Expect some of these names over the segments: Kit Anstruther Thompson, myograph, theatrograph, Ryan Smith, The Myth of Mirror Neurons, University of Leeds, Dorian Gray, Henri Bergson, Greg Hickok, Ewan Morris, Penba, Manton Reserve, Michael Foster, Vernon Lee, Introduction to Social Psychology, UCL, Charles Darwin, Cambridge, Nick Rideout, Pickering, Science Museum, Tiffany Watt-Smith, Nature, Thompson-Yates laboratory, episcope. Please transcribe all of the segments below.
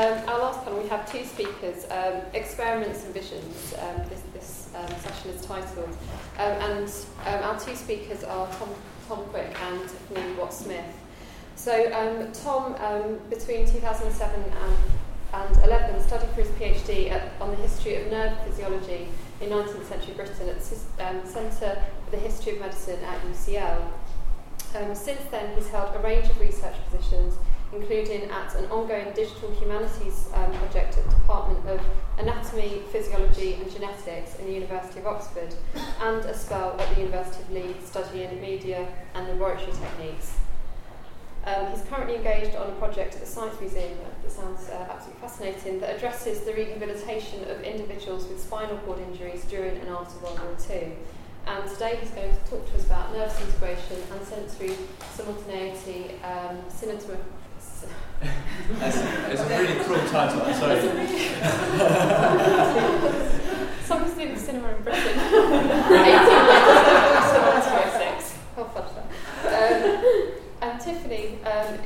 Our last panel, we have two speakers, Experiments and Visions, this session is titled, and our two speakers are Tom Quick and Tiffany Watt-Smith. So Tom, between 2007 and 11, studied for his PhD on the history of nerve physiology in 19th century Britain at the Centre for the History of Medicine at UCL. Since then, he's held a range of research positions, including at an ongoing digital humanities project at the Department of Anatomy, Physiology and Genetics in the University of Oxford, and a spell at the University of Leeds studying media and laboratory techniques. He's currently engaged on a project at the Science Museum that sounds absolutely fascinating, that addresses the rehabilitation of individuals with spinal cord injuries during and after World War II. And today he's going to talk to us about nerve integration and sensory simultaneity, It's a really cruel title, I'm sorry. Something's doing the cinema in Britain. 1896. And Tiffany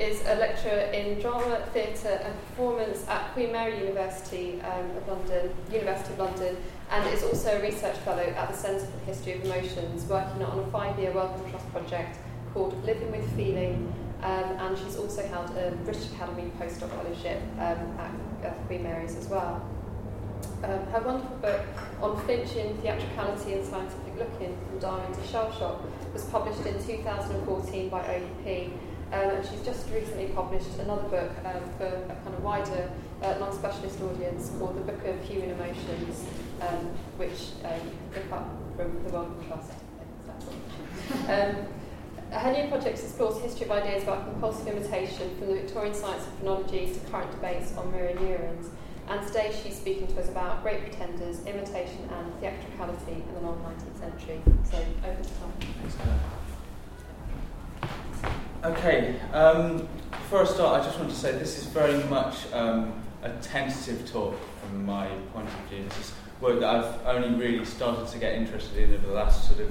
is a lecturer in drama, theatre and performance at Queen Mary University of London, University of London, and is also a research fellow at the Centre for the History of Emotions, working on a 5-year Wellcome Trust project called Living with Feeling. And she's also held a British Academy postdoc fellowship at Queen Mary's as well. Her wonderful book on flinching, theatricality and scientific looking, From Darwin to Shell Shock, was published in 2014 by OUP, and she's just recently published another book for a kind of wider non-specialist audience called The Book of Human Emotions, which you can pick up from the Wellcome Trust. Her new project explores the history of ideas about compulsive imitation from the Victorian science of phonology to current debates on mirror neurons. And today she's speaking to us about Great Pretenders, imitation and theatricality in the long 19th century. So, over to Tom. Thanks, Hannah. Okay, before I start, I just want to say this is very much a tentative talk from my point of view. This is work that I've only really started to get interested in over the last sort of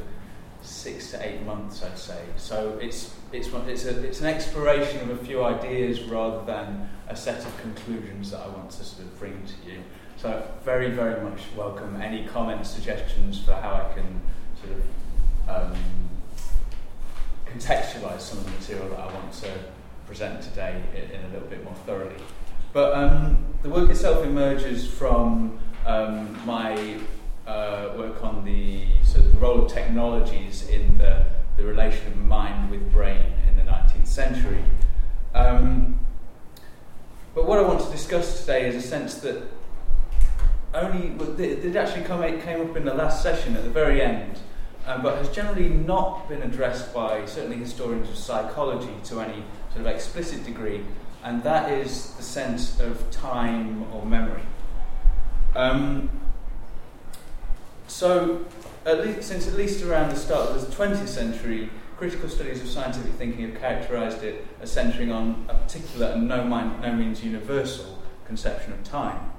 6 to 8 months, I'd say. So it's an exploration of a few ideas rather than a set of conclusions that I want to sort of bring to you. So very, very much welcome any comments, suggestions for how I can sort of contextualise some of the material that I want to present today in a little bit more thoroughly. But the work itself emerges from my work on the role of technologies in the relation of mind with brain in the 19th century. But what I want to discuss today is a sense that came up in the last session at the very end, but has generally not been addressed by certainly historians of psychology to any sort of explicit degree, and that is the sense of time or memory. So, since around the start of the 20th century, critical studies of scientific thinking have characterised it as centering on a particular and no means universal conception of time.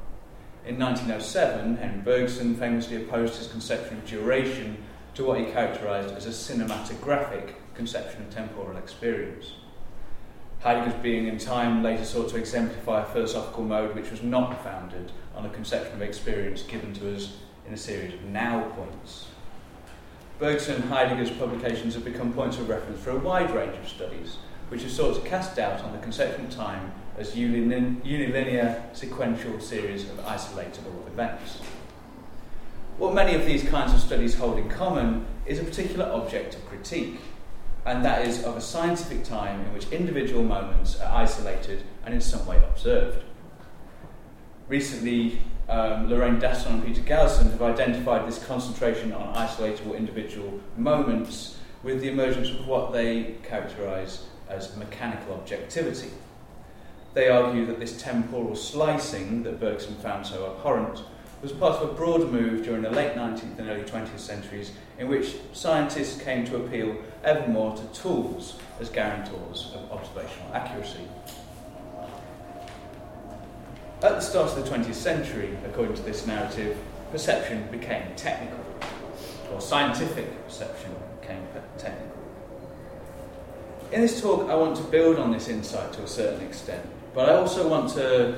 In 1907, Henri Bergson famously opposed his conception of duration to what he characterised as a cinematographic conception of temporal experience. Heidegger's Being and Time later sought to exemplify a philosophical mode which was not founded on a conception of experience given to us in a series of now points. Bergson and Heidegger's publications have become points of reference for a wide range of studies, which have sought to cast doubt on the conception of time as unilinear, sequential series of isolatable events. What many of these kinds of studies hold in common is a particular object of critique, and that is of a scientific time in which individual moments are isolated and in some way observed. Recently, Lorraine Daston and Peter Galison have identified this concentration on isolatable individual moments with the emergence of what they characterise as mechanical objectivity. They argue that this temporal slicing that Bergson found so abhorrent was part of a broader move during the late 19th and early 20th centuries in which scientists came to appeal ever more to tools as guarantors of observational accuracy. At the start of the 20th century, according to this narrative, perception became technical, or scientific perception became technical. In this talk, I want to build on this insight to a certain extent, but I also want to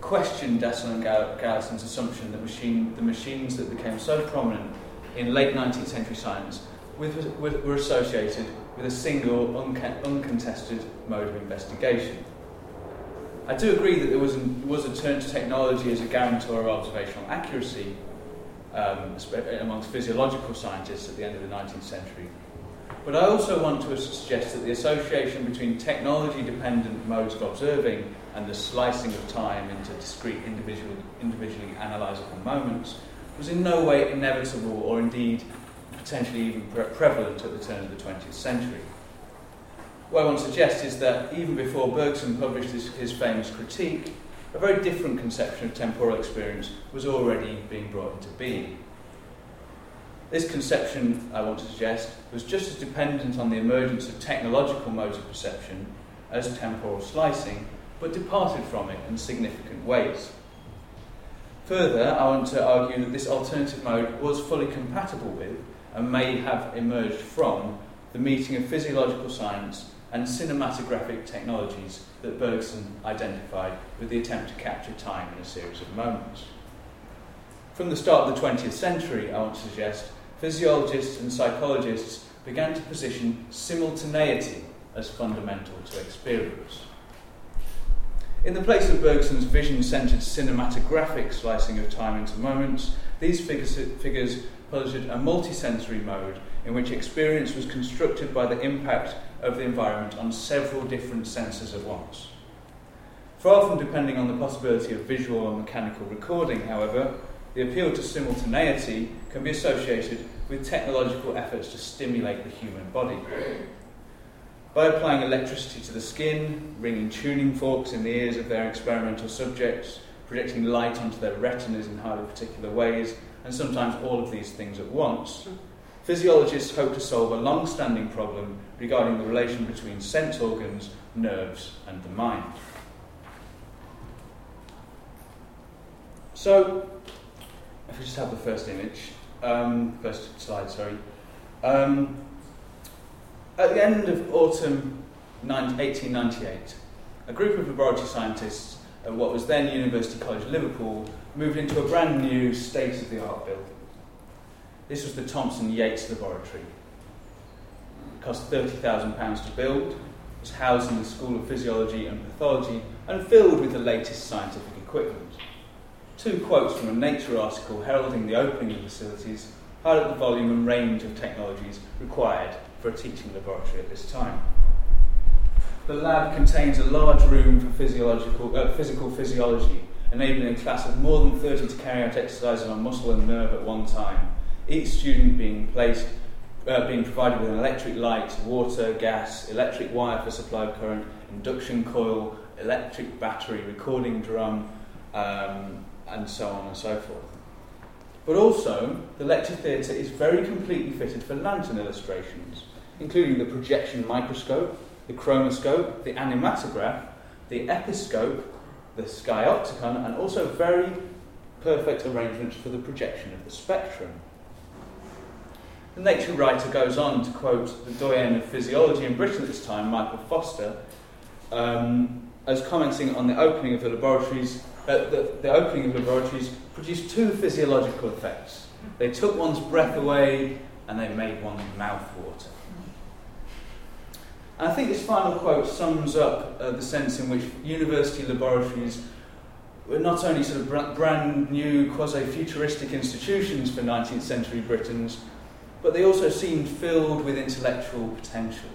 questioned Daston and Galison's assumption that the machines that became so prominent in late 19th century science were associated with a single uncontested mode of investigation. I do agree that there was a turn to technology as a guarantor of observational accuracy amongst physiological scientists at the end of the 19th century. But I also want to suggest that the association between technology-dependent modes of observing and the slicing of time into discrete individually analysable moments was in no way inevitable or indeed potentially even prevalent at the turn of the 20th century. What I want to suggest is that even before Bergson published his famous critique, a very different conception of temporal experience was already being brought into being. This conception, I want to suggest, was just as dependent on the emergence of technological modes of perception as temporal slicing, but departed from it in significant ways. Further, I want to argue that this alternative mode was fully compatible with and may have emerged from the meeting of physiological science and cinematographic technologies that Bergson identified with the attempt to capture time in a series of moments. From the start of the 20th century, I want to suggest, physiologists and psychologists began to position simultaneity as fundamental to experience. In the place of Bergson's vision-centred cinematographic slicing of time into moments, these figures posited a multisensory mode in which experience was constructed by the impact of the environment on several different senses at once. Far from depending on the possibility of visual or mechanical recording, however, the appeal to simultaneity can be associated with technological efforts to stimulate the human body. By applying electricity to the skin, ringing tuning forks in the ears of their experimental subjects, projecting light onto their retinas in highly particular ways, and sometimes all of these things at once, physiologists hope to solve a long-standing problem regarding the relation between sense organs, nerves, and the mind. So, if we just have the first slide. At the end of autumn 1898, a group of laboratory scientists at what was then University College Liverpool moved into a brand new state-of-the-art building. This was the Thompson-Yates laboratory. It cost £30,000 to build, was housed in the School of Physiology and Pathology and filled with the latest scientific equipment. Two quotes from a Nature article heralding the opening of the facilities highlight the volume and range of technologies required for a teaching laboratory at this time. The lab contains a large room for physical physiology, enabling a class of more than 30 to carry out exercises on muscle and nerve at one time, each student being provided with an electric light, water, gas, electric wire for supply current, induction coil, electric battery, recording drum, and so on and so forth. But also, the lecture theatre is very completely fitted for lantern illustrations, including the projection microscope, the chromoscope, the animatograph, the episcope, the sciopticon, and also very perfect arrangements for the projection of the spectrum. The Nature writer goes on to quote the doyen of physiology in Britain at this time, Michael Foster, as commenting on the opening of the laboratories. The opening of laboratories produced two physiological effects. They took one's breath away and they made one's mouth water. And I think this final quote sums up the sense in which university laboratories were not only sort of brand new quasi-futuristic institutions for 19th century Britons, but they also seemed filled with intellectual potential.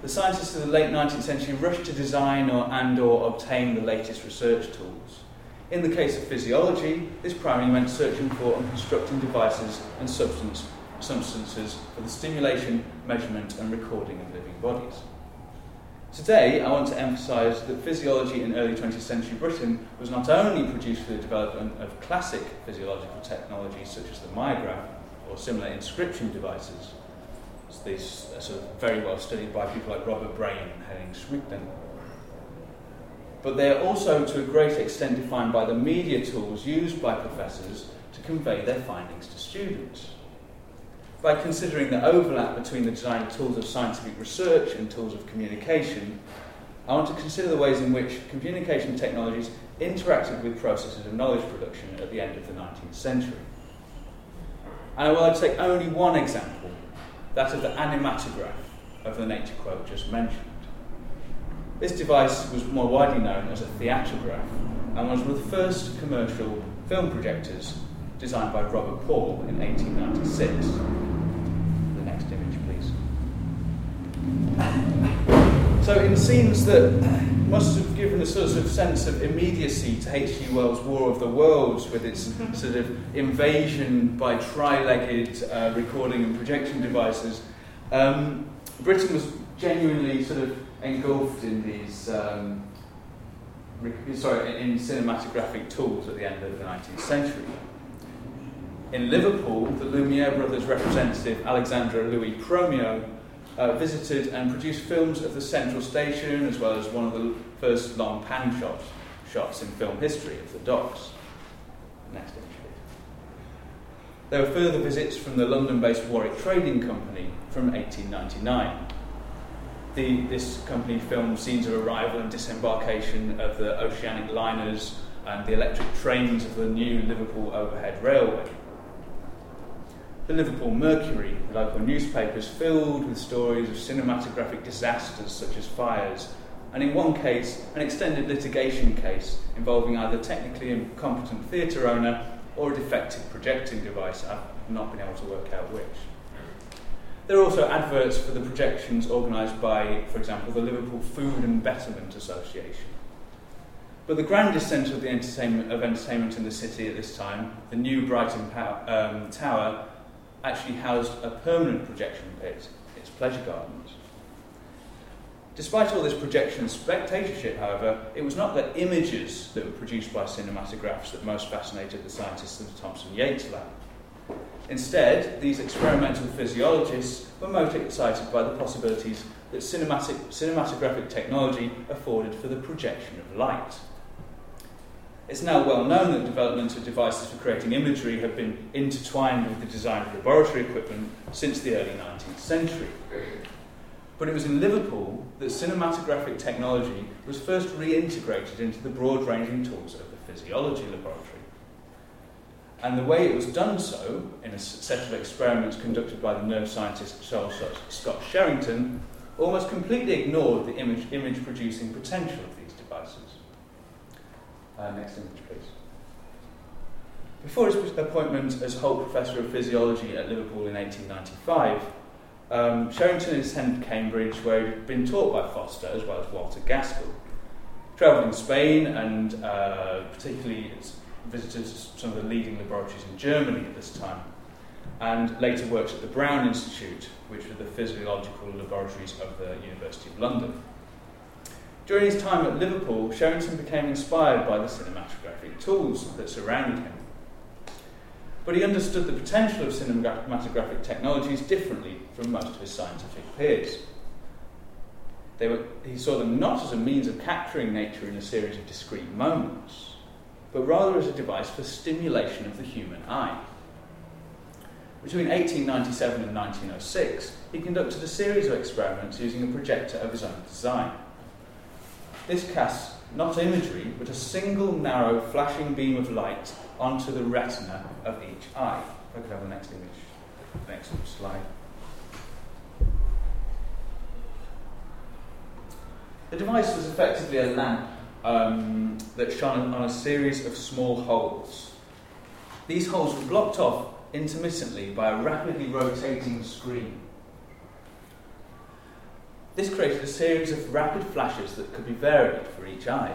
The scientists of the late 19th century rushed to design or obtain the latest research tools. In the case of physiology, this primarily meant searching for and constructing devices and substances for the stimulation, measurement and recording of living bodies. Today, I want to emphasise that physiology in early 20th century Britain was not only produced for the development of classic physiological technologies such as the myograph or similar inscription devices. These are sort of very well studied by people like Robert Brain and Henning Schwartenkampf. But they are also to a great extent defined by the media tools used by professors to convey their findings to students. By considering the overlap between the design of tools of scientific research and tools of communication, I want to consider the ways in which communication technologies interacted with processes of knowledge production at the end of the 19th century. And I will take only one example, that of the animatograph of the Nature quote just mentioned. This device was more widely known as a theatrograph and was one of the first commercial film projectors designed by Robert Paul in 1896. The next image, please. So in scenes that must have given a sort of sense of immediacy to H.G. Wells' War of the Worlds, with its sort of invasion by tri-legged recording and projection devices, Britain was genuinely sort of engulfed in these in cinematographic tools at the end of the 19th century. In Liverpool, the Lumiere brothers' representative Alexandre Louis Promio visited and produced films of the central station, as well as one of the first long pan shots in film history of the docks. Next image, please. There were further visits from the London-based Warwick Trading Company from 1899. This company filmed scenes of arrival and disembarkation of the oceanic liners and the electric trains of the new Liverpool Overhead Railway. The Liverpool Mercury, local newspapers filled with stories of cinematographic disasters such as fires, and in one case, an extended litigation case involving either technically incompetent theatre owner or a defective projecting device. I've not been able to work out which. There are also adverts for the projections organised by, for example, the Liverpool Food and Betterment Association. But the grandest centre of entertainment in the city at this time, the new Brighton Tower, actually housed a permanent projection pit, its pleasure gardens. Despite all this projection and spectatorship, however, it was not the images that were produced by cinematographs that most fascinated the scientists of the Thompson-Yates lab. Instead, these experimental physiologists were most excited by the possibilities that cinematographic technology afforded for the projection of light. It's now well known that development of devices for creating imagery have been intertwined with the design of laboratory equipment since the early 19th century. But it was in Liverpool that cinematographic technology was first reintegrated into the broad-ranging tools of the physiology laboratory. And the way it was done so, in a set of experiments conducted by the neuroscientist Charles Scott Sherrington, almost completely ignored the image-producing potential of these devices. Next image, please. Before his appointment as Holt Professor of Physiology at Liverpool in 1895, Sherrington attended Cambridge, where he'd been taught by Foster as well as Walter Gaskell. Travelling Spain and particularly visited some of the leading laboratories in Germany at this time, and later worked at the Brown Institute, which were the physiological laboratories of the University of London. During his time at Liverpool, Sherrington became inspired by the cinematographic tools that surrounded him. But he understood the potential of cinematographic technologies differently from most of his scientific peers. He saw them not as a means of capturing nature in a series of discrete moments, but rather as a device for stimulation of the human eye. Between 1897 and 1906, he conducted a series of experiments using a projector of his own design. This casts not imagery, but a single narrow flashing beam of light onto the retina of each eye. If I could have the next image, the next slide. The device was effectively a lamp that shone on a series of small holes. These holes were blocked off intermittently by a rapidly rotating screen. This created a series of rapid flashes that could be varied for each eye.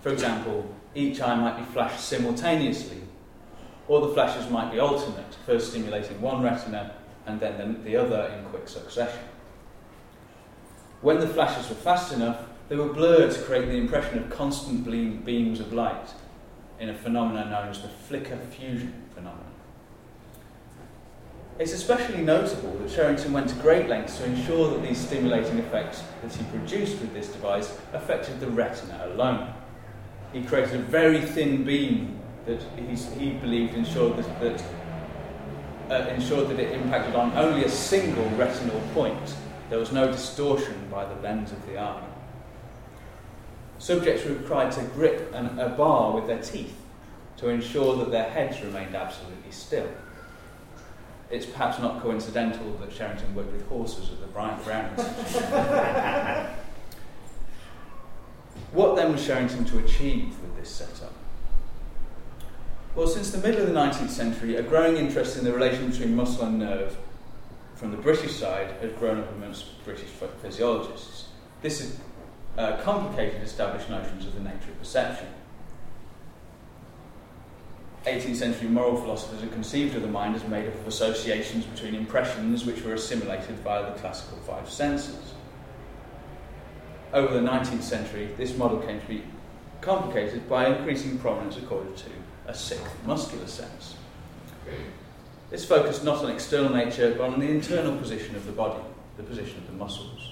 For example, each eye might be flashed simultaneously, or the flashes might be alternate, first stimulating one retina and then the other in quick succession. When the flashes were fast enough, they were blurred to create the impression of constant beams of light in a phenomenon known as the flicker fusion phenomenon. It's especially notable that Sherrington went to great lengths to ensure that these stimulating effects that he produced with this device affected the retina alone. He created a very thin beam that he believed ensured that it impacted on only a single retinal point. There was no distortion by the lens of the eye. Subjects were required to grip a bar with their teeth to ensure that their heads remained absolutely still. It's perhaps not coincidental that Sherrington worked with horses at the Brown Institute. What then was Sherrington to achieve with this setup? Well, since the middle of the 19th century, a growing interest in the relation between muscle and nerve from the British side had grown up amongst British physiologists. This has complicated established notions of the nature of perception. 18th century moral philosophers had conceived of the mind as made up of associations between impressions which were assimilated via the classical five senses. Over the 19th century, this model came to be complicated by increasing prominence accorded to a sixth muscular sense. This focused not on external nature, but on the internal position of the body, the position of the muscles.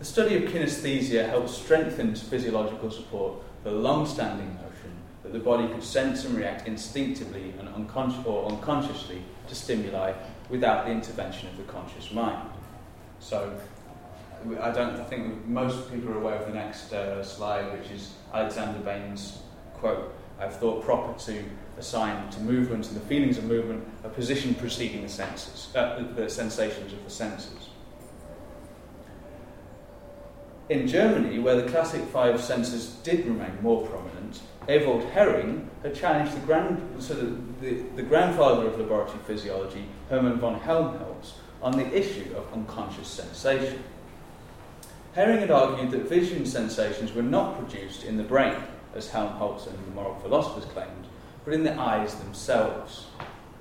The study of kinesthesia helped strengthen physiological support for the long-standing notion that the body could sense and react instinctively and unconsciously to stimuli without the intervention of the conscious mind. So, I don't think most people are aware of the next slide, which is Alexander Bain's quote, "I've thought proper to assign to movement and the feelings of movement a position preceding the senses, the sensations of the senses." In Germany, where the classic five senses did remain more prominent, Ewald Hering had challenged the grandfather of laboratory physiology, Hermann von Helmholtz, on the issue of unconscious sensation. Hering had argued that vision sensations were not produced in the brain, as Helmholtz and the moral philosophers claimed, but in the eyes themselves.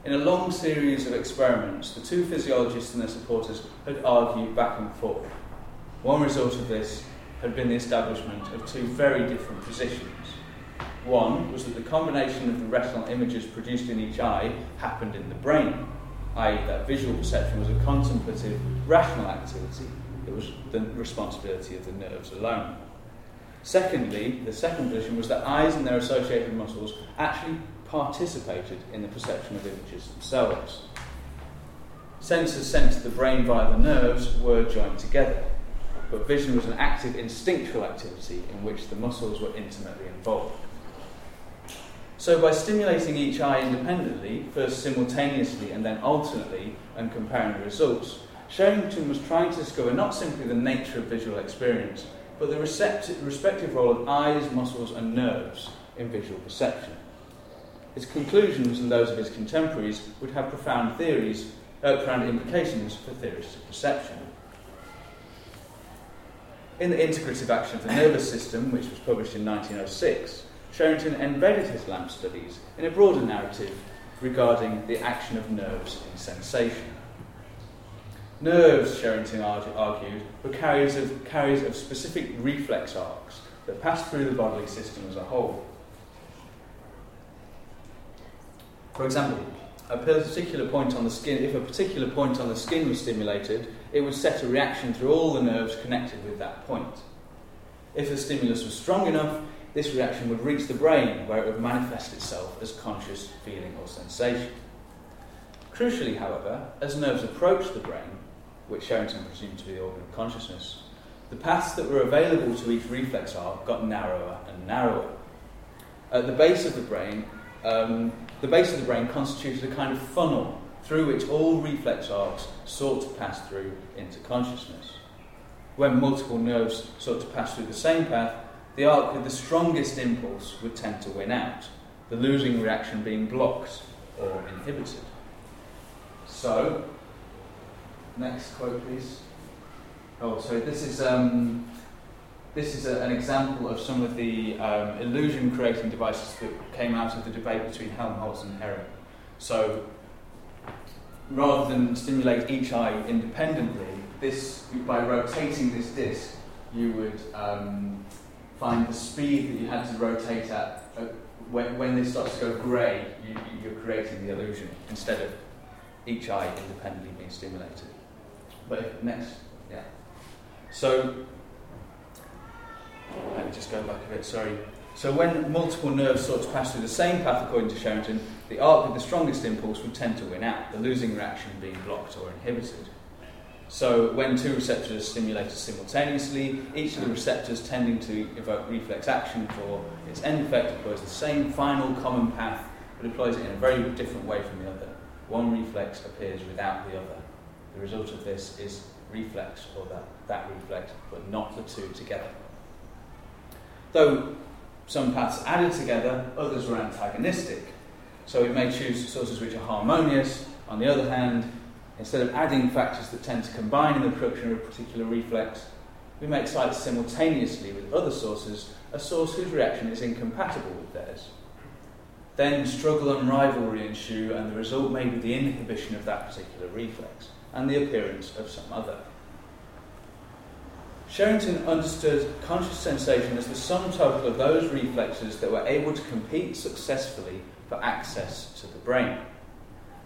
In a long series of experiments, the two physiologists and their supporters had argued back and forth. One result of this had been the establishment of two very different positions. One was that the combination of the retinal images produced in each eye happened in the brain, i.e. that visual perception was a contemplative, rational activity. It was the responsibility of the nerves alone. Secondly, the second position was that eyes and their associated muscles actually participated in the perception of images themselves. Senses sent to the brain via the nerves were joined together, but vision was an active instinctual activity in which the muscles were intimately involved. So by stimulating each eye independently, first simultaneously and then alternately, and comparing the results, Sherrington was trying to discover not simply the nature of visual experience, but the respective role of eyes, muscles and nerves in visual perception. His conclusions and those of his contemporaries would have profound implications for theorists of perception. In The Integrative Action of the Nervous System, which was published in 1906, Sherrington embedded his lamp studies in a broader narrative regarding the action of nerves in sensation. Nerves, Sherrington argued, were carriers of specific reflex arcs that pass through the bodily system as a whole. For example, if a particular point on the skin was stimulated, it would set a reaction through all the nerves connected with that point. If the stimulus was strong enough, this reaction would reach the brain, where it would manifest itself as conscious feeling or sensation. Crucially, however, as nerves approached the brain, which Sherrington presumed to be the organ of consciousness, the paths that were available to each reflex arc got narrower and narrower. At the base of the brain, constituted a kind of funnel through which all reflex arcs sought to pass through into consciousness. When multiple nerves sought to pass through the same path, the arc with the strongest impulse would tend to win out, the losing reaction being blocked or inhibited. So, next quote, please. This is an example of some of the illusion-creating devices that came out of the debate between Helmholtz and Hering. So, rather than stimulate each eye independently, by rotating this disc, you would find the speed that you had to rotate at. When this starts to go grey, you're creating the illusion instead of each eye independently being stimulated. But next, yeah. So, let me just go back a bit, sorry. So when multiple nerves sought to pass through the same path according to Sherrington, the arc with the strongest impulse would tend to win out, the losing reaction being blocked or inhibited. So when two receptors are stimulated simultaneously, each of the receptors tending to evoke reflex action for its end effect deploys the same final common path, but deploys it in a very different way from the other. One reflex appears without the other. The result of this is reflex, or that reflex, but not the two together. Though some paths are added together, others are antagonistic. So we may choose sources which are harmonious. On the other hand, instead of adding factors that tend to combine in the production of a particular reflex, we may excite simultaneously with other sources a source whose reaction is incompatible with theirs. Then struggle and rivalry ensue, and the result may be the inhibition of that particular reflex and the appearance of some other. Sherrington understood conscious sensation as the sum total of those reflexes that were able to compete successfully for access to the brain.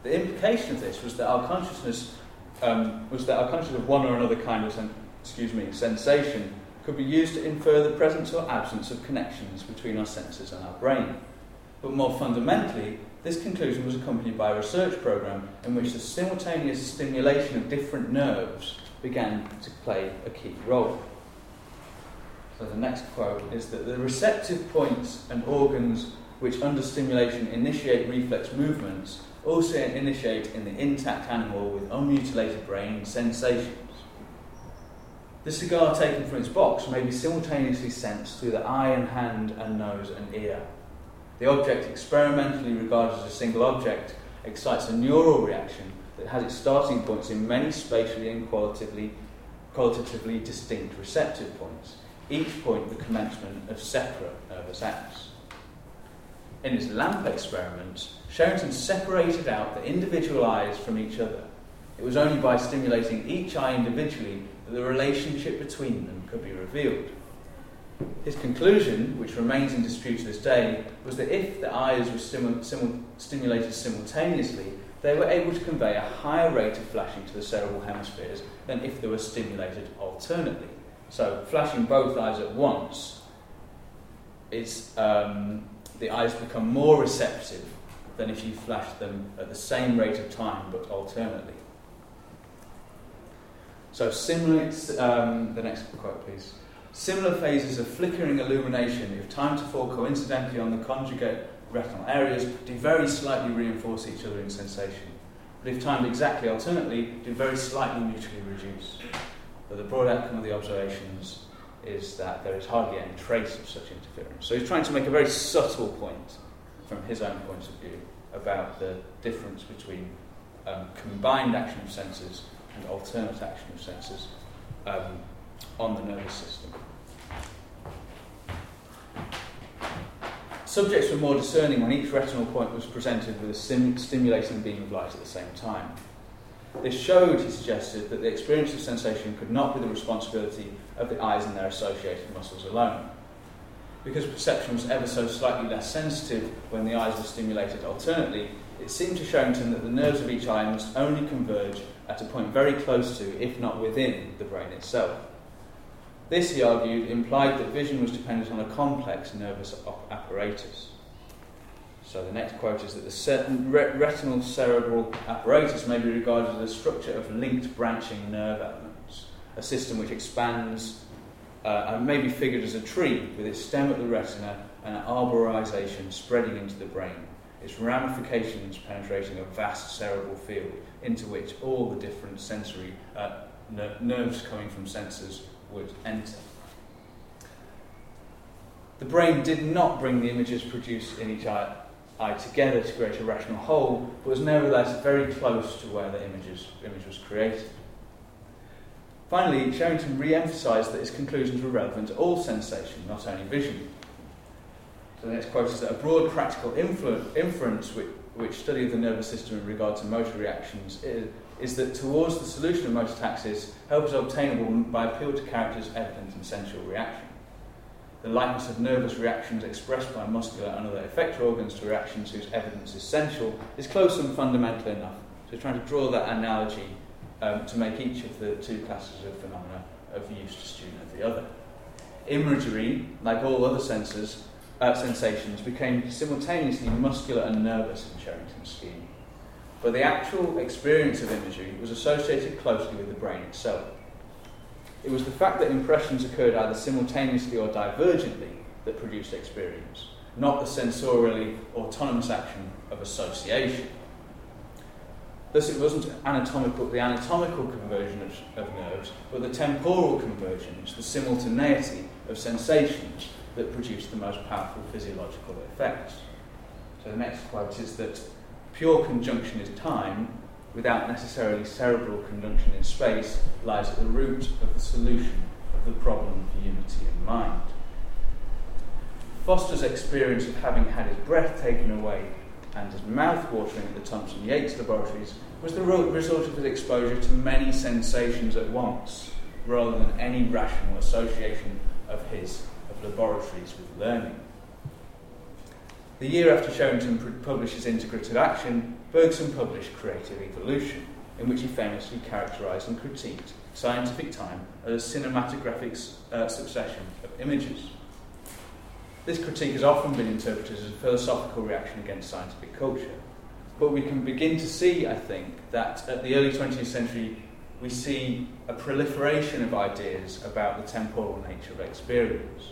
The implication of this was that our consciousness of one or another kind of sensation could be used to infer the presence or absence of connections between our senses and our brain. But more fundamentally, this conclusion was accompanied by a research programme in which the simultaneous stimulation of different nerves began to play a key role. So the next quote is that the receptive points and organs which under stimulation initiate reflex movements also initiate in the intact animal with unmutilated brain sensations. The cigar taken from its box may be simultaneously sensed through the eye and hand and nose and ear. The object experimentally regarded as a single object excites a neural reaction that has its starting points in many spatially and qualitatively distinct receptive points, each point the commencement of separate nervous acts. In his lamp experiments, Sherrington separated out the individual eyes from each other. It was only by stimulating each eye individually that the relationship between them could be revealed. His conclusion, which remains in dispute to this day, was that if the eyes were stimulated simultaneously, they were able to convey a higher rate of flashing to the cerebral hemispheres than if they were stimulated alternately. So, flashing both eyes at once is... the eyes become more receptive than if you flash them at the same rate of time but alternately. So the next quote, please. Similar phases of flickering illumination, if timed to fall coincidentally on the conjugate retinal areas, do very slightly reinforce each other in sensation, but if timed exactly alternately, do very slightly mutually reduce. But the broad outcome of the observations is that there is hardly any trace of such interference. So he's trying to make a very subtle point from his own point of view about the difference between combined action of senses and alternate action of senses on the nervous system. Subjects were more discerning when each retinal point was presented with a stimulating beam of light at the same time. This showed, he suggested, that the experience of sensation could not be the responsibility of the eyes and their associated muscles alone. Because perception was ever so slightly less sensitive when the eyes were stimulated alternately, it seemed to Sherrington that the nerves of each eye must only converge at a point very close to, if not within, the brain itself. This, he argued, implied that vision was dependent on a complex nervous apparatus. So the next quote is that the certain retinal cerebral apparatus may be regarded as a structure of linked branching nerve elements, a system which expands and may be figured as a tree with its stem at the retina and an arborization spreading into the brain, its ramifications penetrating a vast cerebral field into which all the different sensory nerves coming from sensors would enter. The brain did not bring the images produced in each eye together to create a rational whole, but was nevertheless very close to where the image was created. Finally, Sherrington re-emphasised that his conclusions were relevant to all sensation, not only vision. So the next quote is that a broad practical inference which study of the nervous system in regard to motor reactions is that towards the solution of motor taxis, help is obtainable by appeal to characters, evidence and sensual reaction. The likeness of nervous reactions expressed by muscular and other effector organs to reactions whose evidence is sensual is close and fundamental enough. So trying to draw that analogy to make each of the two classes of phenomena of use to student of the other. Imagery, like all other sensations, became simultaneously muscular and nervous in Sherrington's scheme. but the actual experience of imagery was associated closely with the brain itself. It was the fact that impressions occurred either simultaneously or divergently that produced experience, not the sensorially autonomous action of association. Thus, it wasn't the anatomical conversion of nerves, but the temporal convergence, the simultaneity of sensations that produced the most powerful physiological effects. So the next quote is that pure conjunction is time, without necessarily cerebral conjunction in space, lies at the root of the solution of the problem of unity of mind. Foster's experience of having had his breath taken away and his mouth watering at the Thompson-Yates laboratories was the result of his exposure to many sensations at once, rather than any rational association of laboratories with learning. The year after Sherrington published his Integrative Action, Bergson published Creative Evolution, in which he famously characterised and critiqued scientific time as a cinematographic succession of images. This critique has often been interpreted as a philosophical reaction against scientific culture, but we can begin to see, I think, that at the early 20th century we see a proliferation of ideas about the temporal nature of experience.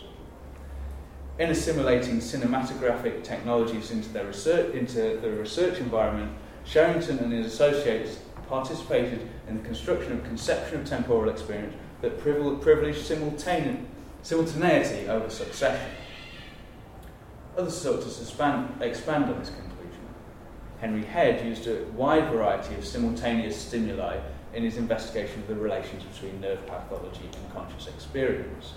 In assimilating cinematographic technologies into the research environment, Sherrington and his associates participated in the construction of conception of temporal experience that privileged simultaneity over succession. Others sought to expand on this conclusion. Henry Head used a wide variety of simultaneous stimuli in his investigation of the relations between nerve pathology and conscious experience.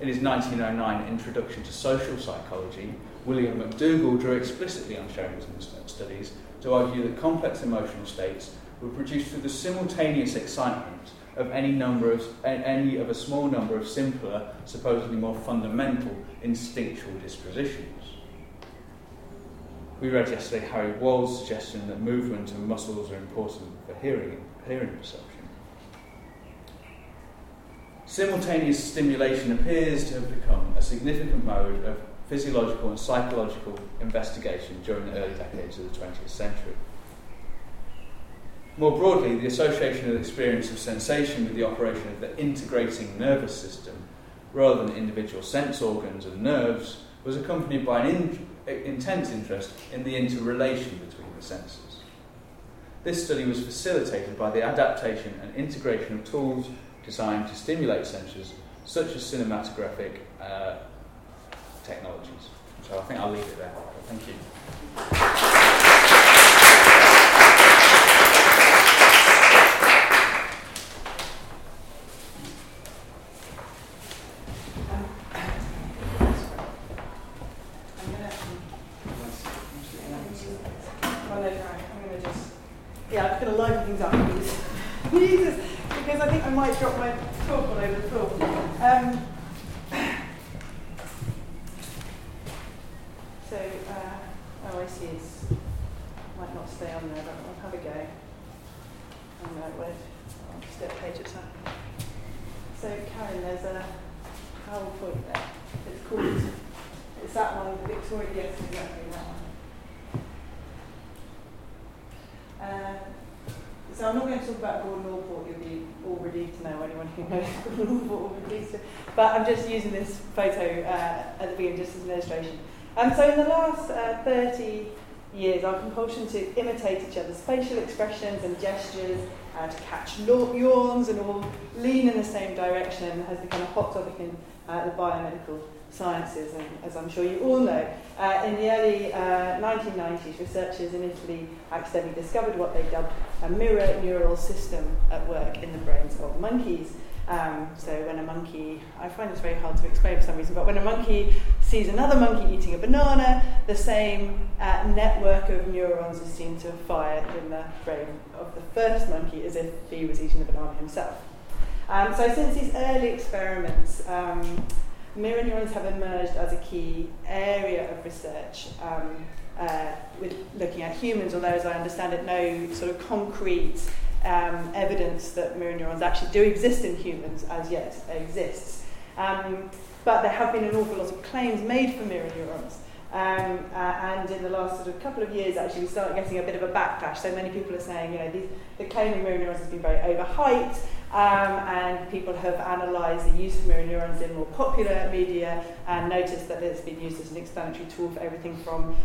In his 1909 Introduction to Social Psychology, William McDougall drew explicitly on Sherrington's studies to argue that complex emotional states were produced through the simultaneous excitement of a small number of simpler, supposedly more fundamental, instinctual dispositions. We read yesterday Harry Wall's suggestion that movement and muscles are important for hearing perception. Simultaneous stimulation appears to have become a significant mode of physiological and psychological investigation during the early decades of the 20th century. More broadly, the association of the experience of sensation with the operation of the integrating nervous system, rather than individual sense organs and nerves, was accompanied by an intense interest in the interrelation between the senses. This study was facilitated by the adaptation and integration of tools designed to stimulate senses, such as cinematographic technologies. So I think I'll leave it there. Thank you. But I'm just using this photo at the beginning just as an illustration. And so in the last 30 years, our compulsion to imitate each other's facial expressions and gestures, to catch yawns and all lean in the same direction has become a hot topic in the biomedical sciences. And as I'm sure you all know, in the early 1990s, researchers in Italy accidentally discovered what they dubbed a mirror neural system at work in the brains of monkeys. So when a monkey, I find this very hard to explain for some reason, but when a monkey sees another monkey eating a banana, the same network of neurons is seen to fire in the brain of the first monkey as if he was eating the banana himself. So since these early experiments, mirror neurons have emerged as a key area of research with looking at humans, although as I understand it, no sort of concrete evidence that mirror neurons actually do exist in humans as yet exists. But there have been an awful lot of claims made for mirror neurons And in the last sort of couple of years, actually, we started getting a bit of a backlash. So many people are saying, you know, the claim of mirror neurons has been very overhyped, and people have analysed the use of mirror neurons in more popular media and noticed that it's been used as an explanatory tool for everything from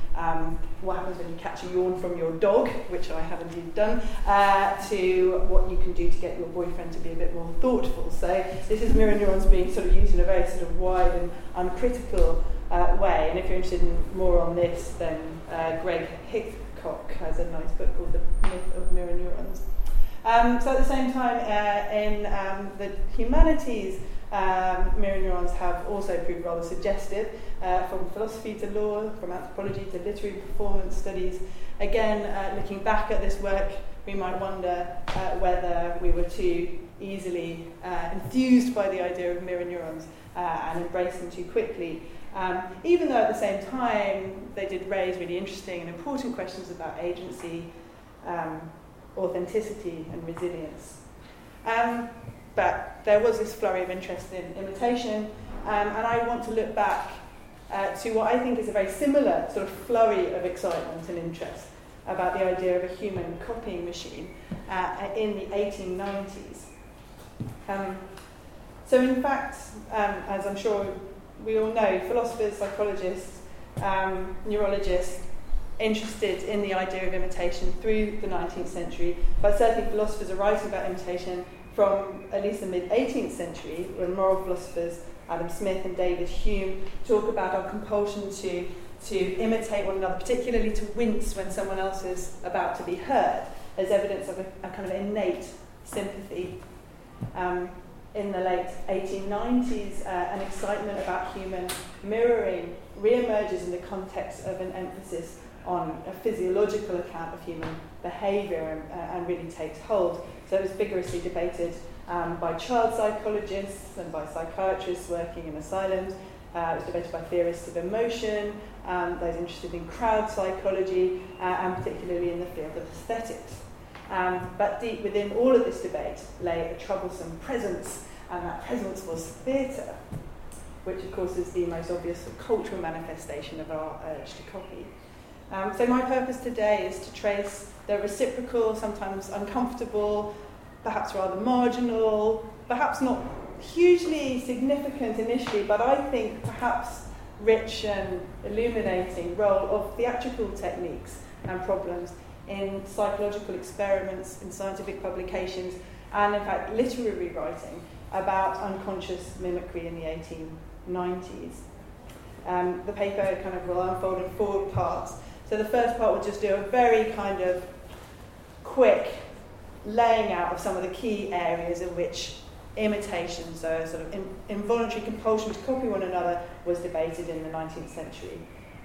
what happens when you catch a yawn from your dog, which I have indeed done, to what you can do to get your boyfriend to be a bit more thoughtful. So this is mirror neurons being sort of used in a very sort of wide and uncritical way, and if you're interested in more on this, then Greg Hickok has a nice book called The Myth of Mirror Neurons. So at the same time, in the humanities, mirror neurons have also proved rather suggestive, from philosophy to law, from anthropology to literary performance studies. Again, looking back at this work, we might wonder whether we were too easily enthused by the idea of mirror neurons and embraced them too quickly. Even though at the same time they did raise really interesting and important questions about agency, authenticity and resilience. But there was this flurry of interest in imitation, and I want to look back to what I think is a very similar sort of flurry of excitement and interest about the idea of a human copying machine in the 1890s. So in fact, as I'm sure we all know, philosophers, psychologists, neurologists, interested in the idea of imitation through the 19th century, but certainly philosophers are writing about imitation from at least the mid-18th century, when moral philosophers Adam Smith and David Hume talk about our compulsion to imitate one another, particularly to wince when someone else is about to be heard, as evidence of a kind of innate sympathy. In the late 1890s, an excitement about human mirroring re-emerges in the context of an emphasis on a physiological account of human behaviour and really takes hold. So it was vigorously debated by child psychologists and by psychiatrists working in asylums. It was debated by theorists of emotion, those interested in crowd psychology, and particularly in the field of aesthetics. But deep within all of this debate lay a troublesome presence, and that presence was theatre, which of course is the most obvious cultural manifestation of our urge to copy. So my purpose today is to trace the reciprocal, sometimes uncomfortable, perhaps rather marginal, perhaps not hugely significant initially, but I think perhaps rich and illuminating role of theatrical techniques and problems in psychological experiments, in scientific publications, and in fact literary writing about unconscious mimicry in the 1890s. The paper kind of will unfold in four parts. So the first part will just do a very kind of quick laying out of some of the key areas in which imitation, so a sort of involuntary compulsion to copy one another, was debated in the 19th century.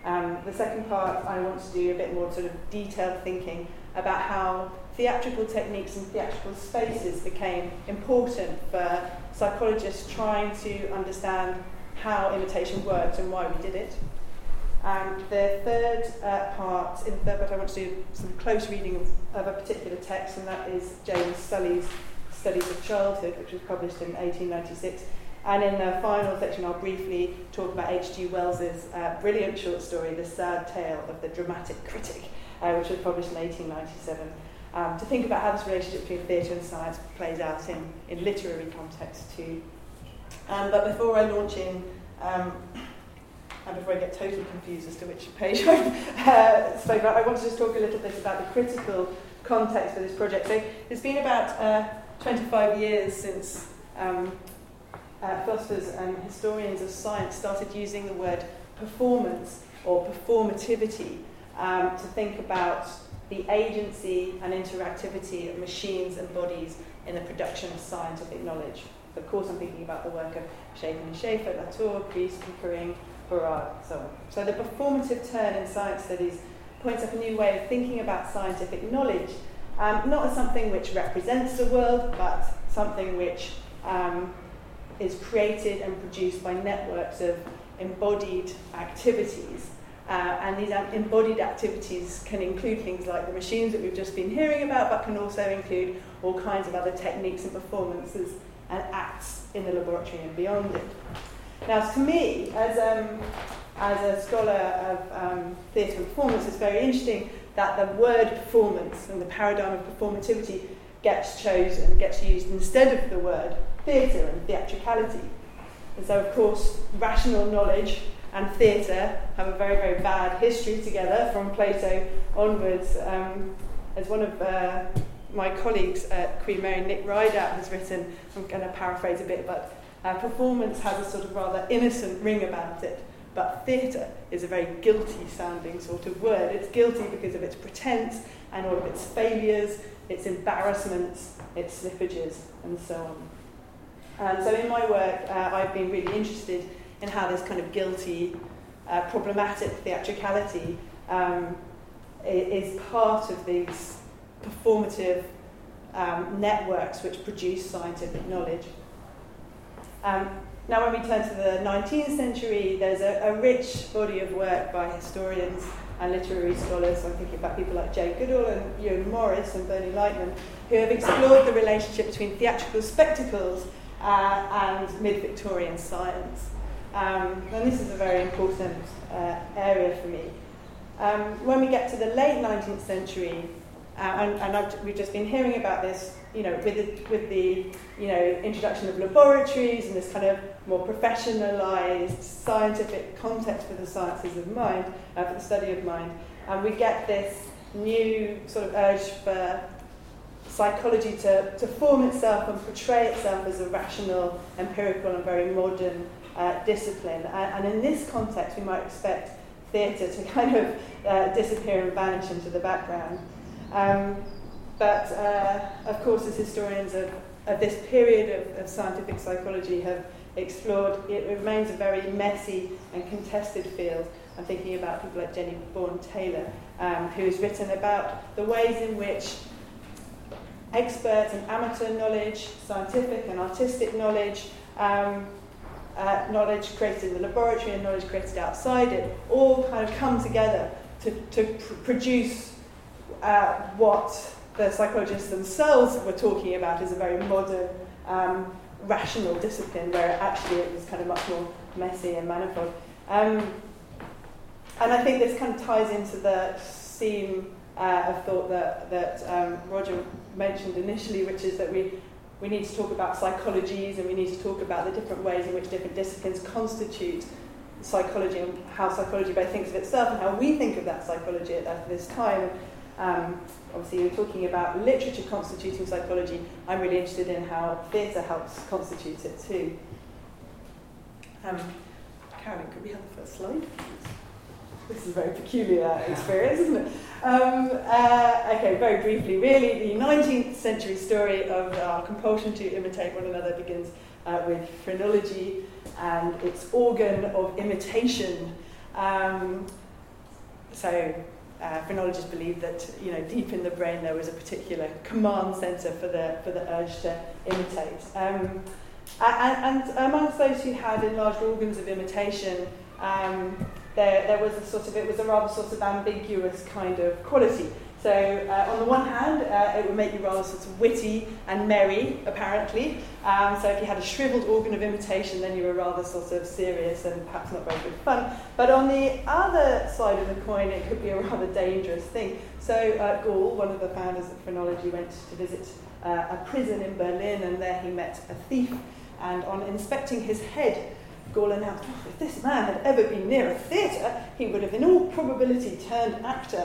The second part, I want to do a bit more sort of detailed thinking about how theatrical techniques and theatrical spaces became important for psychologists trying to understand how imitation worked and why we did it. The third part, in the third part, I want to do some close reading of a particular text, and that is James Sully's Studies of Childhood, which was published in 1896. And in the final section, I'll briefly talk about H.G. Wells' brilliant short story, The Sad Tale of the Dramatic Critic, which was published in 1897, to think about how this relationship between theatre and science plays out in literary context too. But before I launch in, and before I get totally confused as to which page I've spoke about, I want to just talk a little bit about the critical context for this project. So it's been about 25 years since philosophers and historians of science started using the word performance or performativity to think about the agency and interactivity of machines and bodies in the production of scientific knowledge. Of course, I'm thinking about the work of Chapin and Schaeffer, Latour, Priest, Pickering, Barad, so on. So the performative turn in science studies points up a new way of thinking about scientific knowledge, not as something which represents the world, but something which is created and produced by networks of embodied activities. And these embodied activities can include things like the machines that we've just been hearing about, but can also include all kinds of other techniques and performances and acts in the laboratory and beyond it. Now, to me, as as a scholar of theatre and performance, it's very interesting that the word performance and the paradigm of performativity gets chosen, gets used instead of the word theatre and theatricality. And so, of course, rational knowledge and theatre have a very, very bad history together from Plato onwards. As one of my colleagues at Queen Mary, Nick Rideout, has written, I'm going to paraphrase a bit, but performance has a sort of rather innocent ring about it, but theatre is a very guilty-sounding sort of word. It's guilty because of its pretense and all of its failures, its embarrassments, its slippages, and so on. And so in my work, I've been really interested in how this kind of guilty, problematic theatricality is part of these performative networks which produce scientific knowledge. Now when we turn to the 19th century, there's a rich body of work by historians and literary scholars. So I'm thinking about people like Jay Goodall and Ewan Morris and Bernie Lightman, who have explored the relationship between theatrical spectacles and mid-Victorian science. And this is a very important area for me. When we get to the late 19th century, we've just been hearing about this, with the introduction of laboratories and this kind of more professionalised scientific context for the sciences of mind, for the study of mind, and we get this new sort of urge for psychology to form itself and portray itself as a rational, empirical and very modern discipline. And in this context, we might expect theatre to kind of disappear and vanish into the background. But of course, as historians of this period of scientific psychology have explored, it remains a very messy and contested field. I'm thinking about people like Jenny Bourne-Taylor, who has written about the ways in which experts and amateur knowledge, scientific and artistic knowledge, knowledge created in the laboratory and knowledge created outside it, all kind of come together to produce what the psychologists themselves were talking about as a very modern, rational discipline, where actually it was kind of much more messy and manifold. And I think this kind of ties into the theme of thought that Roger mentioned initially, which is that we need to talk about psychologies, and we need to talk about the different ways in which different disciplines constitute psychology, and how psychology both thinks of itself and how we think of that psychology at this time. Obviously, we're talking about literature constituting psychology. I'm really interested in how theatre helps constitute it too. Carolyn, could we have the first slide? This is a very peculiar experience, isn't it? Okay, very briefly, really, the 19th century story of our compulsion to imitate one another begins with phrenology and its organ of imitation. Phrenologists believed that, deep in the brain there was a particular command centre for the urge to imitate. And amongst those who had enlarged organs of imitation, there was a rather ambiguous kind of quality. So on the one hand, it would make you rather witty and merry, apparently. So if you had a shrivelled organ of imitation, then you were rather serious and perhaps not very good fun. But on the other side of the coin, it could be a rather dangerous thing. So Gaul, one of the founders of phrenology, went to visit a prison in Berlin, and there he met a thief. And on inspecting his head, Gaul announced, if this man had ever been near a theatre, he would have in all probability turned actor.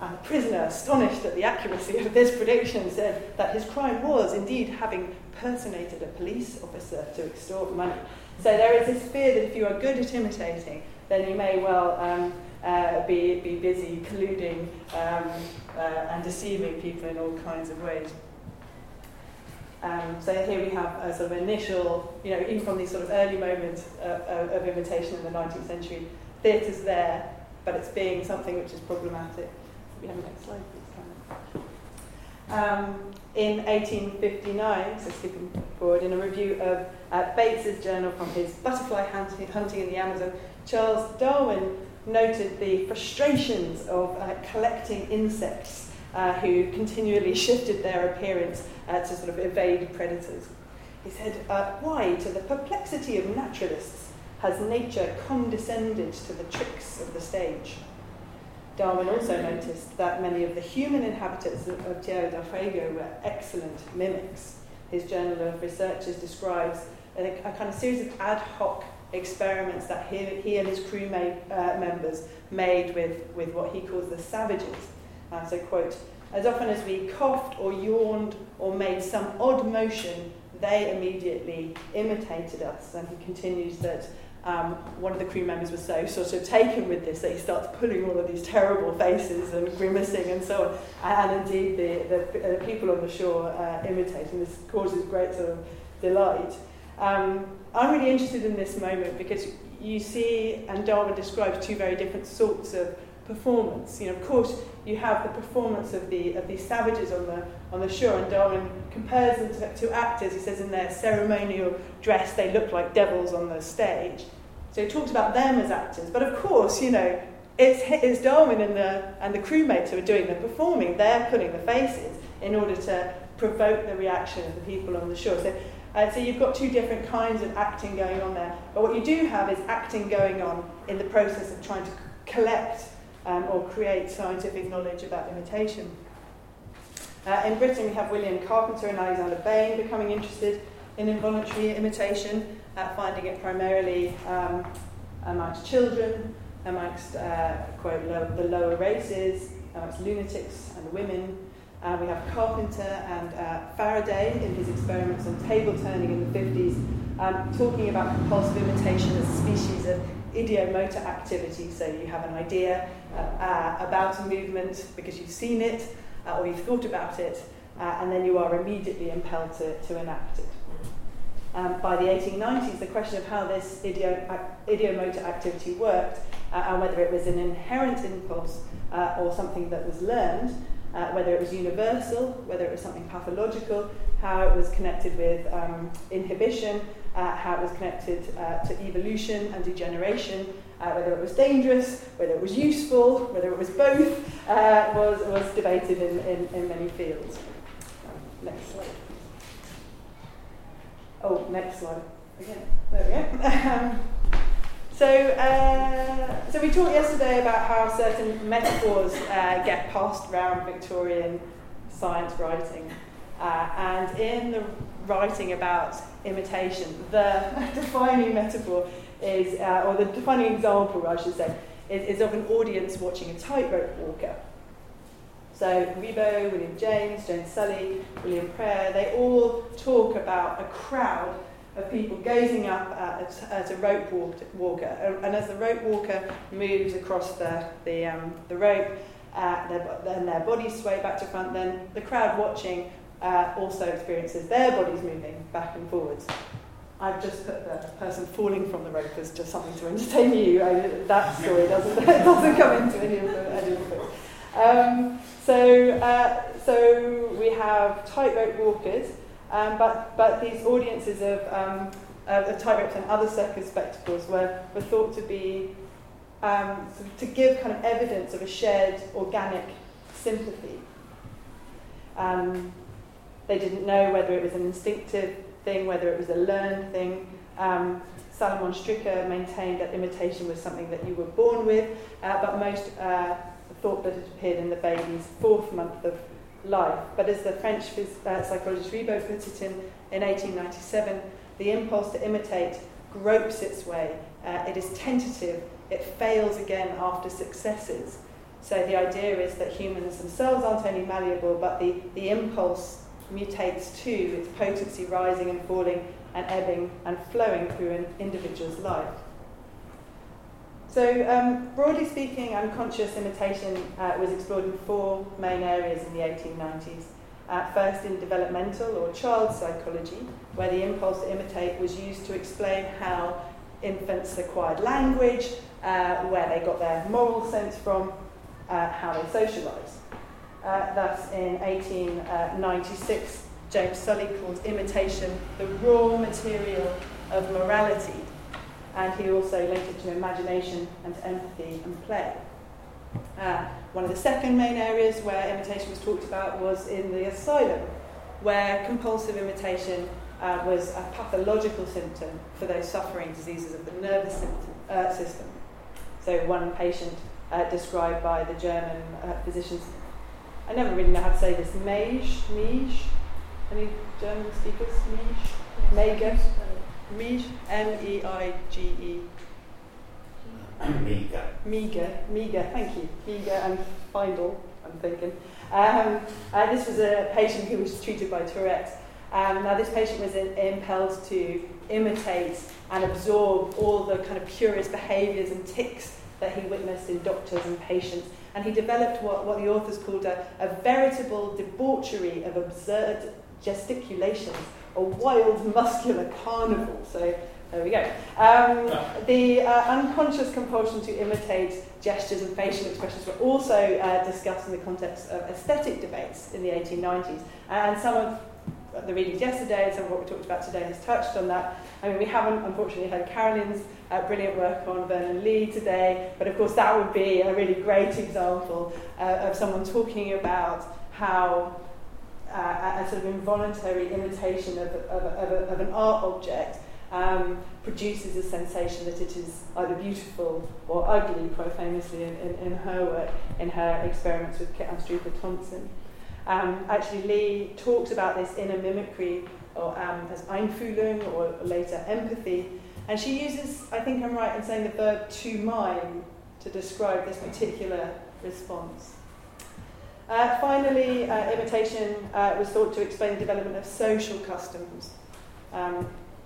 And the prisoner, astonished at the accuracy of this prediction, said that his crime was indeed having personated a police officer to extort money. So there is this fear that if you are good at imitating, then you may well be busy colluding and deceiving people in all kinds of ways. So here we have a sort of initial, even from these sort of early moments of imitation in the 19th century, theatre's there, but it's being something which is problematic. We have the next slide, please. In 1859, so skipping forward, in a review of Bates's journal from his butterfly hunting in the Amazon, Charles Darwin noted the frustrations of collecting insects who continually shifted their appearance to evade predators. He said, why, to the perplexity of naturalists, has nature condescended to the tricks of the stage? Darwin also noticed that many of the human inhabitants of Tierra del Fuego were excellent mimics. His Journal of Researches describes a kind of series of ad hoc experiments that he and his crew members made with what he calls the savages. So, quote, as often as we coughed or yawned or made some odd motion, they immediately imitated us. And he continues that one of the crew members was so sort of taken with this that he starts pulling all of these terrible faces and grimacing and so on. And indeed, the people on the shore imitating this causes great sort of delight. I'm really interested in this moment because you see, and Darwin describes two very different sorts of performance. You know, of course, you have the performance of these savages on the shore, and Darwin compares them to actors. He says in their ceremonial dress, they look like devils on the stage. So he talks about them as actors, but of course, you know, it's Darwin and the crewmates who are doing the performing. They're putting the faces in order to provoke the reaction of the people on the shore. So you've got two different kinds of acting going on there. But what you do have is acting going on in the process of trying to collect or create scientific knowledge about imitation. In Britain, we have William Carpenter and Alexander Bain becoming interested in involuntary imitation, finding it primarily amongst children, amongst, quote, the lower races, amongst lunatics and women. We have Carpenter and Faraday in his experiments on table turning in the 50s, talking about compulsive imitation as a species of idiomotor activity. So you have an idea about a movement because you've seen it or you've thought about it, and then you are immediately impelled to enact it. By the 1890s, the question of how this idiomotor activity worked and whether it was an inherent impulse or something that was learned, whether it was universal, whether it was something pathological, how it was connected with inhibition, how it was connected to evolution and degeneration, whether it was dangerous, whether it was useful, whether it was both, was debated in many fields. Next slide. Oh, next slide. Again, there we go. So we talked yesterday about how certain metaphors get passed around Victorian science writing, and in the writing about imitation, the defining metaphor is, or the defining example, I should say, is of an audience watching a tightrope walker. So Rebo, William James, James Sully, William Prayer, they all talk about a crowd of people gazing up at a rope walker, and as the rope walker moves across the rope, then their bodies sway back to front. Then the crowd watching also experiences their bodies moving back and forwards. I've just put the person falling from the rope as just something to entertain you. That story doesn't come into any of the books. So we have tightrope walkers. But these audiences of tightropes and other circus spectacles were thought to be to give kind of evidence of a shared organic sympathy. They didn't know whether it was an instinctive thing, whether it was a learned thing. Salomon Stricker maintained that imitation was something that you were born with, but most thought that it appeared in the baby's fourth month of life. But as the French psychologist Ribot put it in 1897, the impulse to imitate gropes its way. It is tentative. It fails again after successes. So the idea is that humans themselves aren't only malleable, but the impulse mutates too, its potency rising and falling and ebbing and flowing through an individual's life. So, broadly speaking, unconscious imitation was explored in four main areas in the 1890s. First, in developmental or child psychology, where the impulse to imitate was used to explain how infants acquired language, where they got their moral sense from, how they socialised. Thus, in 1896, James Sully called imitation the raw material of morality. And he also linked it to imagination and to empathy and play. One of the second main areas where imitation was talked about was in the asylum, where compulsive imitation was a pathological symptom for those suffering diseases of the nervous system. So one patient described by the German physicians, I never really know how to say this, Meige, any German speakers? Meige, M-E-I-G-E. Meige, thank you. Meige and Feindel, I'm thinking. This was a patient who was treated by Tourette's. Now this patient was impelled to imitate and absorb all the kind of curious behaviours and tics that he witnessed in doctors and patients. And he developed what the authors called a veritable debauchery of absurd gesticulations, a wild muscular carnival. So there we go. The unconscious compulsion to imitate gestures and facial expressions were also discussed in the context of aesthetic debates in the 1890s. And some of the readings yesterday and some of what we talked about today has touched on that. I mean, we haven't, unfortunately, heard Carolyn's brilliant work on Vernon Lee today, but of course that would be a really great example of someone talking about how a sort of involuntary imitation of an art object produces a sensation that it is either beautiful or ugly, quite famously in her work, in her experiments with Kit Anstruther Thompson. Actually, Lee talks about this inner mimicry, or as Einfühlung, or later empathy, and she uses, I think I'm right in saying, the verb to mime to describe this particular response. Finally, imitation was thought to explain the development of social customs.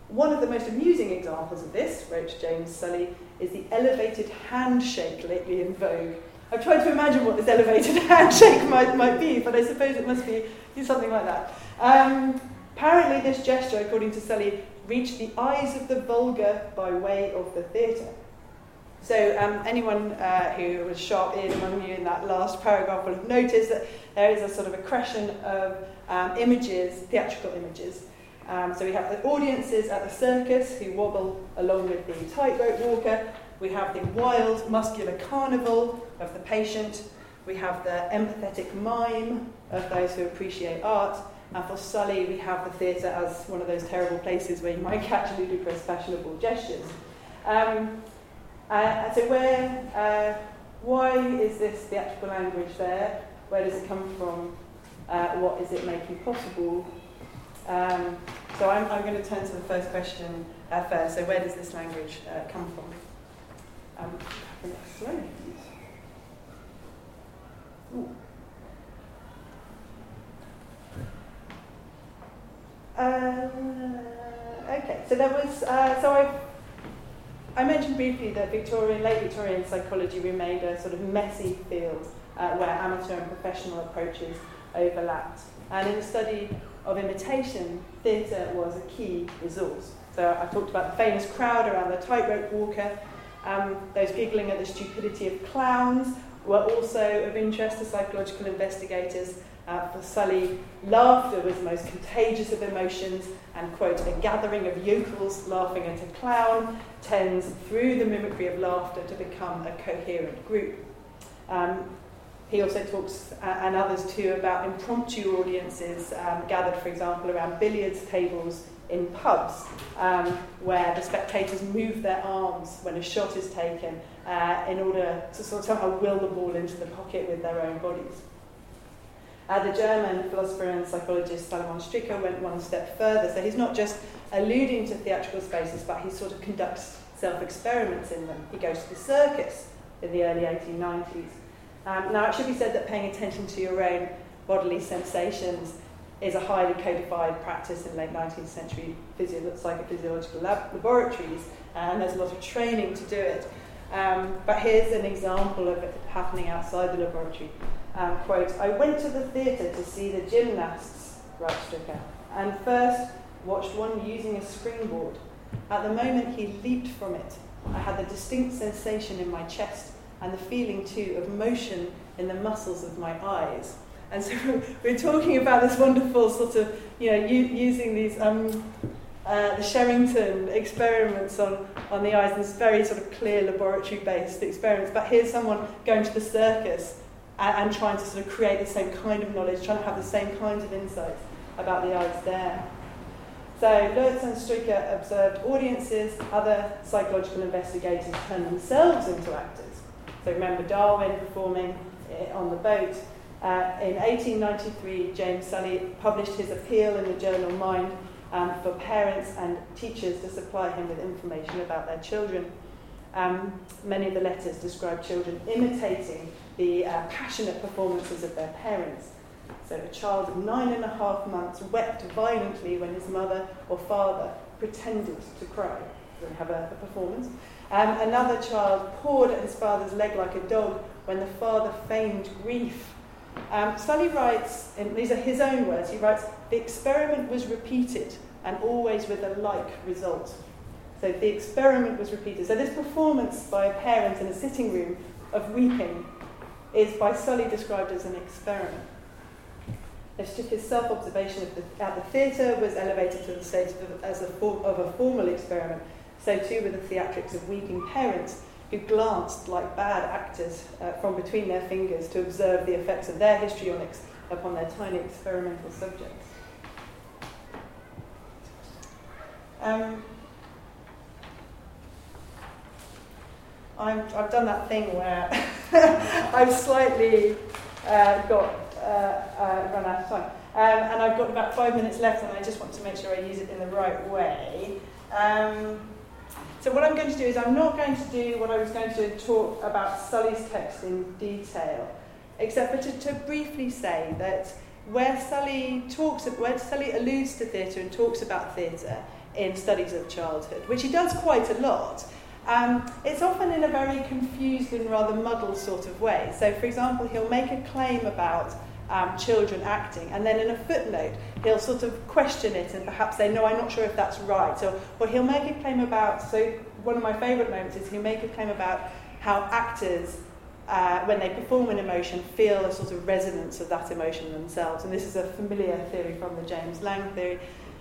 One of the most amusing examples of this, wrote James Sully, is the elevated handshake lately in vogue. I've tried to imagine what this elevated handshake might be, but I suppose it must be something like that. Apparently this gesture, according to Sully, reached the eyes of the vulgar by way of the theatre. So anyone who was sharp-eared among you in that last paragraph will have noticed that there is a sort of accretion of images, theatrical images. So we have the audiences at the circus who wobble along with the tightrope walker. We have the wild, muscular carnival of the patient. We have the empathetic mime of those who appreciate art. And for Sully, we have the theatre as one of those terrible places where you might catch ludicrous, fashionable gestures. Why is this theatrical language there? Where does it come from? What is it making possible? So I'm going to turn to the first question first. So where does this language come from? The next slide, please. Okay, so there was. I mentioned briefly that late Victorian psychology remained a sort of messy field where amateur and professional approaches overlapped. And in the study of imitation, theatre was a key resource. So I talked about the famous crowd around the tightrope walker. Those giggling at the stupidity of clowns were also of interest to psychological investigators. For Sully, laughter was the most contagious of emotions, and, quote, a gathering of yokels laughing at a clown tends, through the mimicry of laughter, to become a coherent group. He also talks, and others too, about impromptu audiences gathered, for example, around billiards tables in pubs, where the spectators move their arms when a shot is taken in order to somehow will the ball into the pocket with their own bodies. The German philosopher and psychologist Salomon Stricker went one step further, so he's not just alluding to theatrical spaces, but he sort of conducts self-experiments in them. He goes to the circus in the early 1890s. Now, it should be said that paying attention to your own bodily sensations is a highly codified practice in late 19th century psychophysiological laboratories, and there's a lot of training to do it. But here's an example of it happening outside the laboratory. Quote, I went to the theatre to see the gymnasts, writes Stricker, and first watched one using a springboard. At the moment he leaped from it, I had the distinct sensation in my chest and the feeling, too, of motion in the muscles of my eyes. And so we're talking about this wonderful sort of, using these the Sherrington experiments on the eyes, and this very sort of clear laboratory-based experiments. But here's someone going to the circus and trying to sort of create the same kind of knowledge, trying to have the same kinds of insights about the eyes there. So Lertz and Stricker observed audiences, other psychological investigators turned themselves into actors. So remember Darwin performing on the boat. In 1893, James Sully published his appeal in the journal Mind for parents and teachers to supply him with information about their children. Many of the letters describe children imitating the passionate performances of their parents. So a child of 9.5 months wept violently when his mother or father pretended to cry. We have a performance. Another child pawed at his father's leg like a dog when the father feigned grief. Sully writes, and these are his own words, he writes, the experiment was repeated and always with a like result. So the experiment was repeated. So this performance by a parent in a sitting room of weeping is by Sully described as an experiment. His self-observation at the theatre was elevated to the stage of a formal experiment. So too were the theatrics of weeping parents who glanced like bad actors from between their fingers to observe the effects of their histrionics upon their tiny experimental subjects. I've done that thing where I've slightly run out of time. And I've got about 5 minutes left, and I just want to make sure I use it in the right way. So what I'm going to do is I'm not going to do what I was going to talk about Sully's text in detail, except for to briefly say that where Sully alludes to theatre and talks about theatre in Studies of Childhood, which he does quite a lot, it's often in a very confused and rather muddled sort of way. So, for example, he'll make a claim about children acting, and then in a footnote, he'll sort of question it and perhaps say, no, I'm not sure if that's right. Or he'll make a claim about, so one of my favourite moments is he'll make a claim about how actors, when they perform an emotion, feel a sort of resonance of that emotion themselves. And this is a familiar theory from the James Lang theory.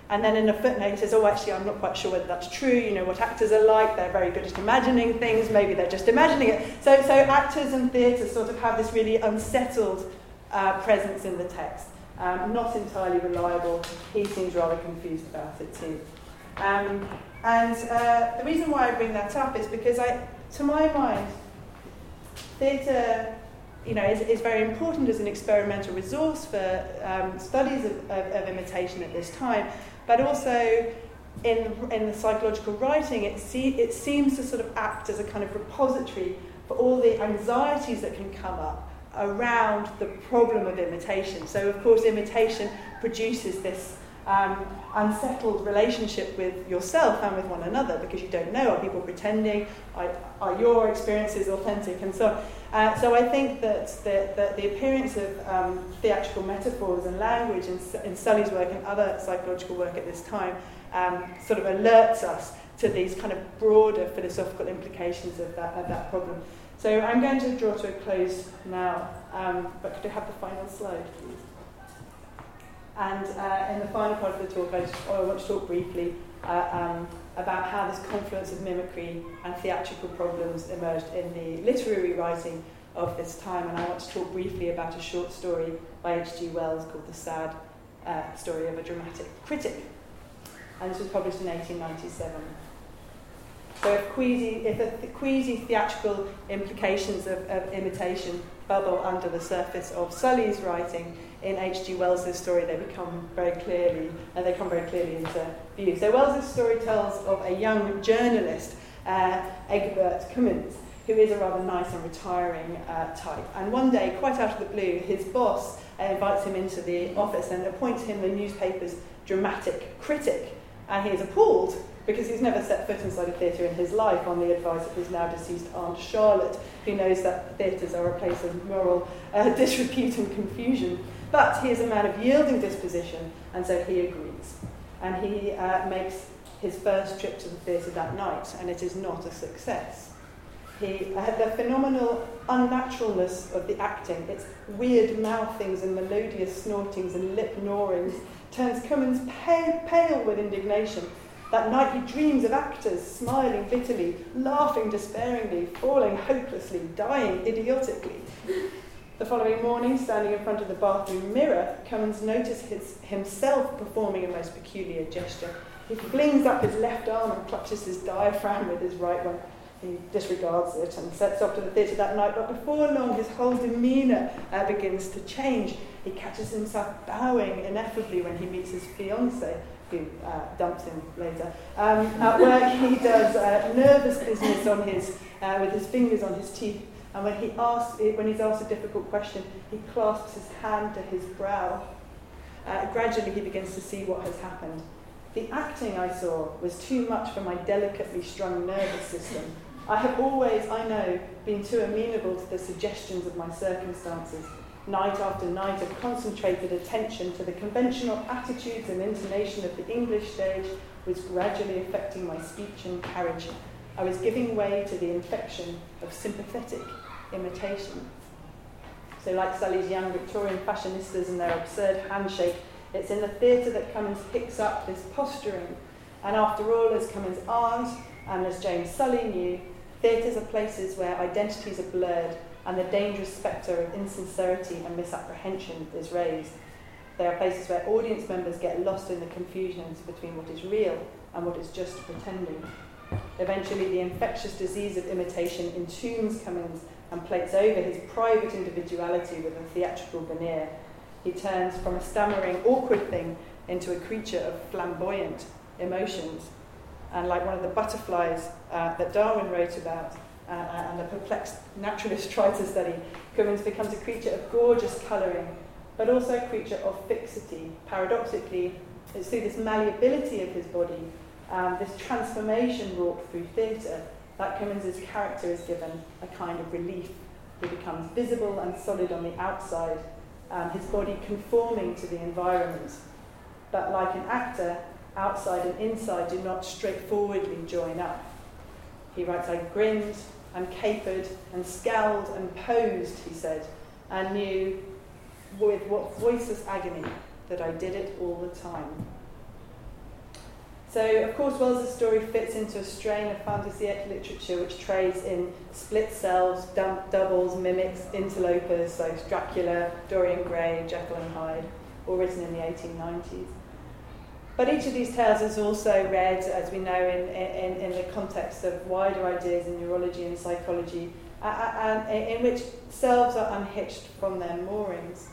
And then in a footnote, he says, oh, actually, I'm not quite sure whether that's true. You know what actors are like. They're very good at imagining things. Maybe they're just imagining it. So actors and theatre sort of have this really unsettled presence in the text. Not entirely reliable. He seems rather confused about it too. The reason why I bring that up is because, to my mind, theatre is very important as an experimental resource for studies of imitation at this time, but also in the psychological writing, it seems to sort of act as a kind of repository for all the anxieties that can come up around the problem of imitation. So, of course, imitation produces this unsettled relationship with yourself and with one another, because you don't know, are people pretending, are your experiences authentic, and so on. So I think that the appearance of theatrical metaphors and language in Sully's work and other psychological work at this time sort of alerts us to these kind of broader philosophical implications of that problem. So I'm going to draw to a close now, but could I have the final slide, please? And in the final part of the talk, I want to talk briefly about how this confluence of mimicry and theatrical problems emerged in the literary writing of this time. And I want to talk briefly about a short story by H.G. Wells called The Sad Story of a Dramatic Critic. And this was published in 1897. So if the queasy theatrical implications of imitation bubble under the surface of Sully's writing, in H.G. Wells' story, they come very clearly into view. So Wells' story tells of a young journalist, Egbert Cummins, who is a rather nice and retiring type. And one day, quite out of the blue, his boss invites him into the office and appoints him the newspaper's dramatic critic. And he is appalled because he's never set foot inside a theatre in his life, on the advice of his now deceased Aunt Charlotte, who knows that theatres are a place of moral disrepute and confusion. But he is a man of yielding disposition, and so he agrees. And he makes his first trip to the theatre that night, and it is not a success. The phenomenal unnaturalness of the acting, its weird mouthings and melodious snortings and lip gnawings, turns Cummins pale with indignation. That night he dreams of actors smiling bitterly, laughing despairingly, falling hopelessly, dying idiotically. The following morning, standing in front of the bathroom mirror, Cummins noticed himself performing a most peculiar gesture. He flings up his left arm and clutches his diaphragm with his right one. He disregards it and sets off to the theatre that night, but before long his whole demeanour begins to change. He catches himself bowing ineffably when he meets his fiancée, who dumps him later. At work he does nervous business on with his fingers on his teeth, and when he's asked a difficult question, he clasps his hand to his brow. Gradually he begins to see what has happened. The acting I saw was too much for my delicately strung nervous system. I have always, I know, been too amenable to the suggestions of my circumstances. Night after night of concentrated attention to the conventional attitudes and intonation of the English stage was gradually affecting my speech and carriage. I was giving way to the infection of sympathetic imitation. So like Sully's young Victorian fashionistas and their absurd handshake, it's in the theatre that Cummins picks up this posturing. And after all, as Cummins' aunt and as James Sully knew, theatres are places where identities are blurred and the dangerous spectre of insincerity and misapprehension is raised. They are places where audience members get lost in the confusions between what is real and what is just pretending. Eventually, the infectious disease of imitation entombs Cummins and plates over his private individuality with a theatrical veneer. He turns from a stammering, awkward thing into a creature of flamboyant emotions. And like one of the butterflies that Darwin wrote about and the perplexed naturalist tried to study, Cummins becomes a creature of gorgeous colouring, but also a creature of fixity. Paradoxically, it's through this malleability of his body, this transformation wrought through theatre, that Cummins' character is given a kind of relief. He becomes visible and solid on the outside, his body conforming to the environment. But like an actor, outside and inside do not straightforwardly join up. He writes, I grinned and capered and scowled and posed, he said, and knew with what voiceless agony that I did it all the time. So, of course, Wells' story fits into a strain of fantasy-et literature which trades in split selves, doubles, mimics, interlopers, so Dracula, Dorian Gray, Jekyll and Hyde, all written in the 1890s. But each of these tales is also read, as we know, in the context of wider ideas in neurology and psychology, in which selves are unhitched from their moorings.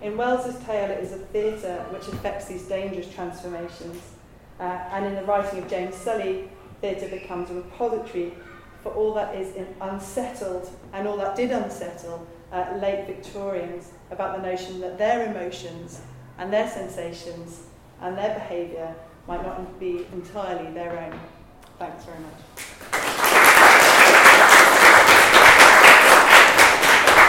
In Wells' tale, it is a theatre which affects these dangerous transformations. And in the writing of James Sully, theatre becomes a repository for all that is unsettled and all that did unsettle late Victorians about the notion that their emotions and their sensations and their behaviour might not be entirely their own. Thanks very much.